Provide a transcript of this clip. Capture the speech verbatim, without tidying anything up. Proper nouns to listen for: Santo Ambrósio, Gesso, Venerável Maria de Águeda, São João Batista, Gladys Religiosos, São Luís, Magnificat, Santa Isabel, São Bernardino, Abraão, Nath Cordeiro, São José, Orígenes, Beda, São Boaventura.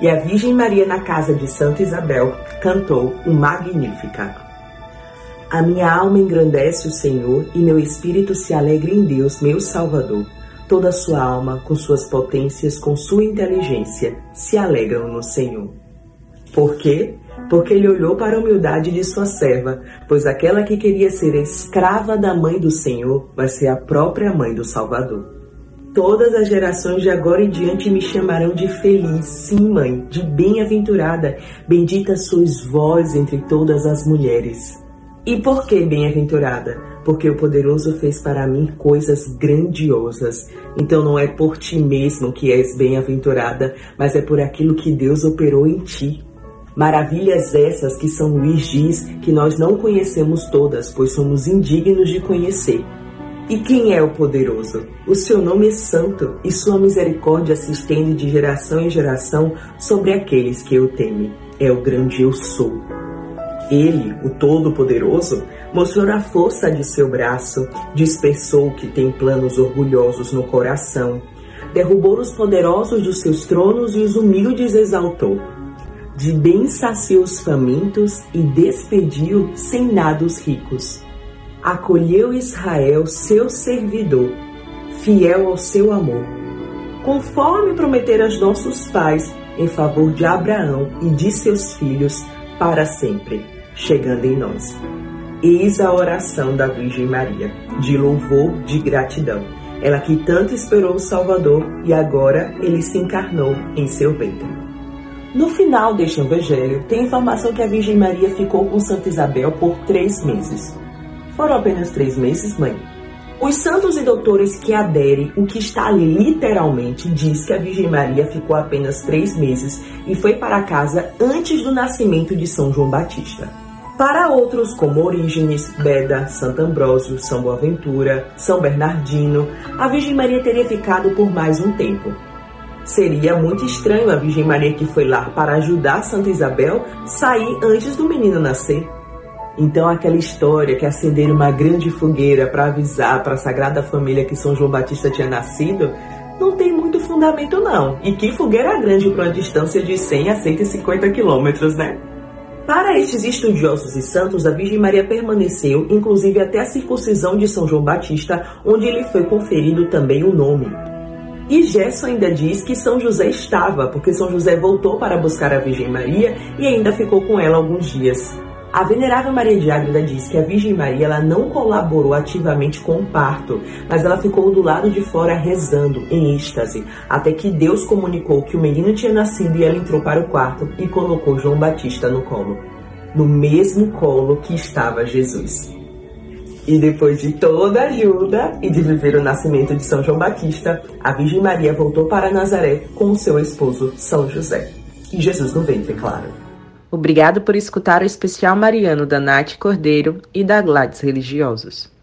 e a Virgem Maria na casa de Santa Isabel cantou o Magnificat. A minha alma engrandece o Senhor e meu espírito se alegra em Deus, meu Salvador. Toda a sua alma, com suas potências, com sua inteligência, se alegram no Senhor. Por quê? Porque ele olhou para a humildade de sua serva, pois aquela que queria ser a escrava da mãe do Senhor vai ser a própria mãe do Salvador. Todas as gerações de agora em diante me chamarão de feliz, sim, mãe, de bem-aventurada. Bendita sois vós entre todas as mulheres. E por que bem-aventurada? Porque o poderoso fez para mim coisas grandiosas. Então não é por ti mesmo que és bem-aventurada, mas é por aquilo que Deus operou em ti. Maravilhas essas que São Luís diz que nós não conhecemos todas, pois somos indignos de conhecer. E quem é o poderoso? O seu nome é santo, e sua misericórdia se estende de geração em geração sobre aqueles que o temem. É o grande eu sou. Ele, o Todo-Poderoso, mostrou a força de seu braço, dispersou o que tem planos orgulhosos no coração, derrubou os poderosos dos seus tronos e os humildes exaltou. De bem saciou os famintos e despediu sem nada os ricos. Acolheu Israel, seu servidor, fiel ao seu amor, conforme prometeram aos nossos pais, em favor de Abraão e de seus filhos, para sempre, chegando em nós. Eis a oração da Virgem Maria, de louvor, de gratidão, ela que tanto esperou o Salvador e agora ele se encarnou em seu ventre. No final deste evangelho, tem informação que a Virgem Maria ficou com Santa Isabel por três meses. Foram apenas três meses, mãe. Os santos e doutores que aderem, o que está ali literalmente, diz que a Virgem Maria ficou apenas três meses e foi para casa antes do nascimento de São João Batista. Para outros, como Orígenes, Beda, Santo Ambrósio, São Boaventura, São Bernardino, a Virgem Maria teria ficado por mais um tempo. Seria muito estranho a Virgem Maria, que foi lá para ajudar Santa Isabel, sair antes do menino nascer. Então aquela história que acenderam uma grande fogueira para avisar para a Sagrada Família que São João Batista tinha nascido, não tem muito fundamento não. E que fogueira grande para uma distância de cem a cento e cinquenta quilômetros, né? Para estes estudiosos e santos, a Virgem Maria permaneceu, inclusive até a circuncisão de São João Batista, onde lhe foi conferido também o nome. E Gesso ainda diz que São José estava, porque São José voltou para buscar a Virgem Maria e ainda ficou com ela alguns dias. A Venerável Maria de Águeda diz que a Virgem Maria ela não colaborou ativamente com o parto, mas ela ficou do lado de fora rezando, em êxtase, até que Deus comunicou que o menino tinha nascido e ela entrou para o quarto e colocou João Batista no colo, no mesmo colo que estava Jesus. E depois de toda a ajuda e de viver o nascimento de São João Batista, a Virgem Maria voltou para Nazaré com seu esposo São José. E Jesus no ventre, claro. Obrigado por escutar o especial mariano da Nath Cordeiro e da Gladys Religiosos.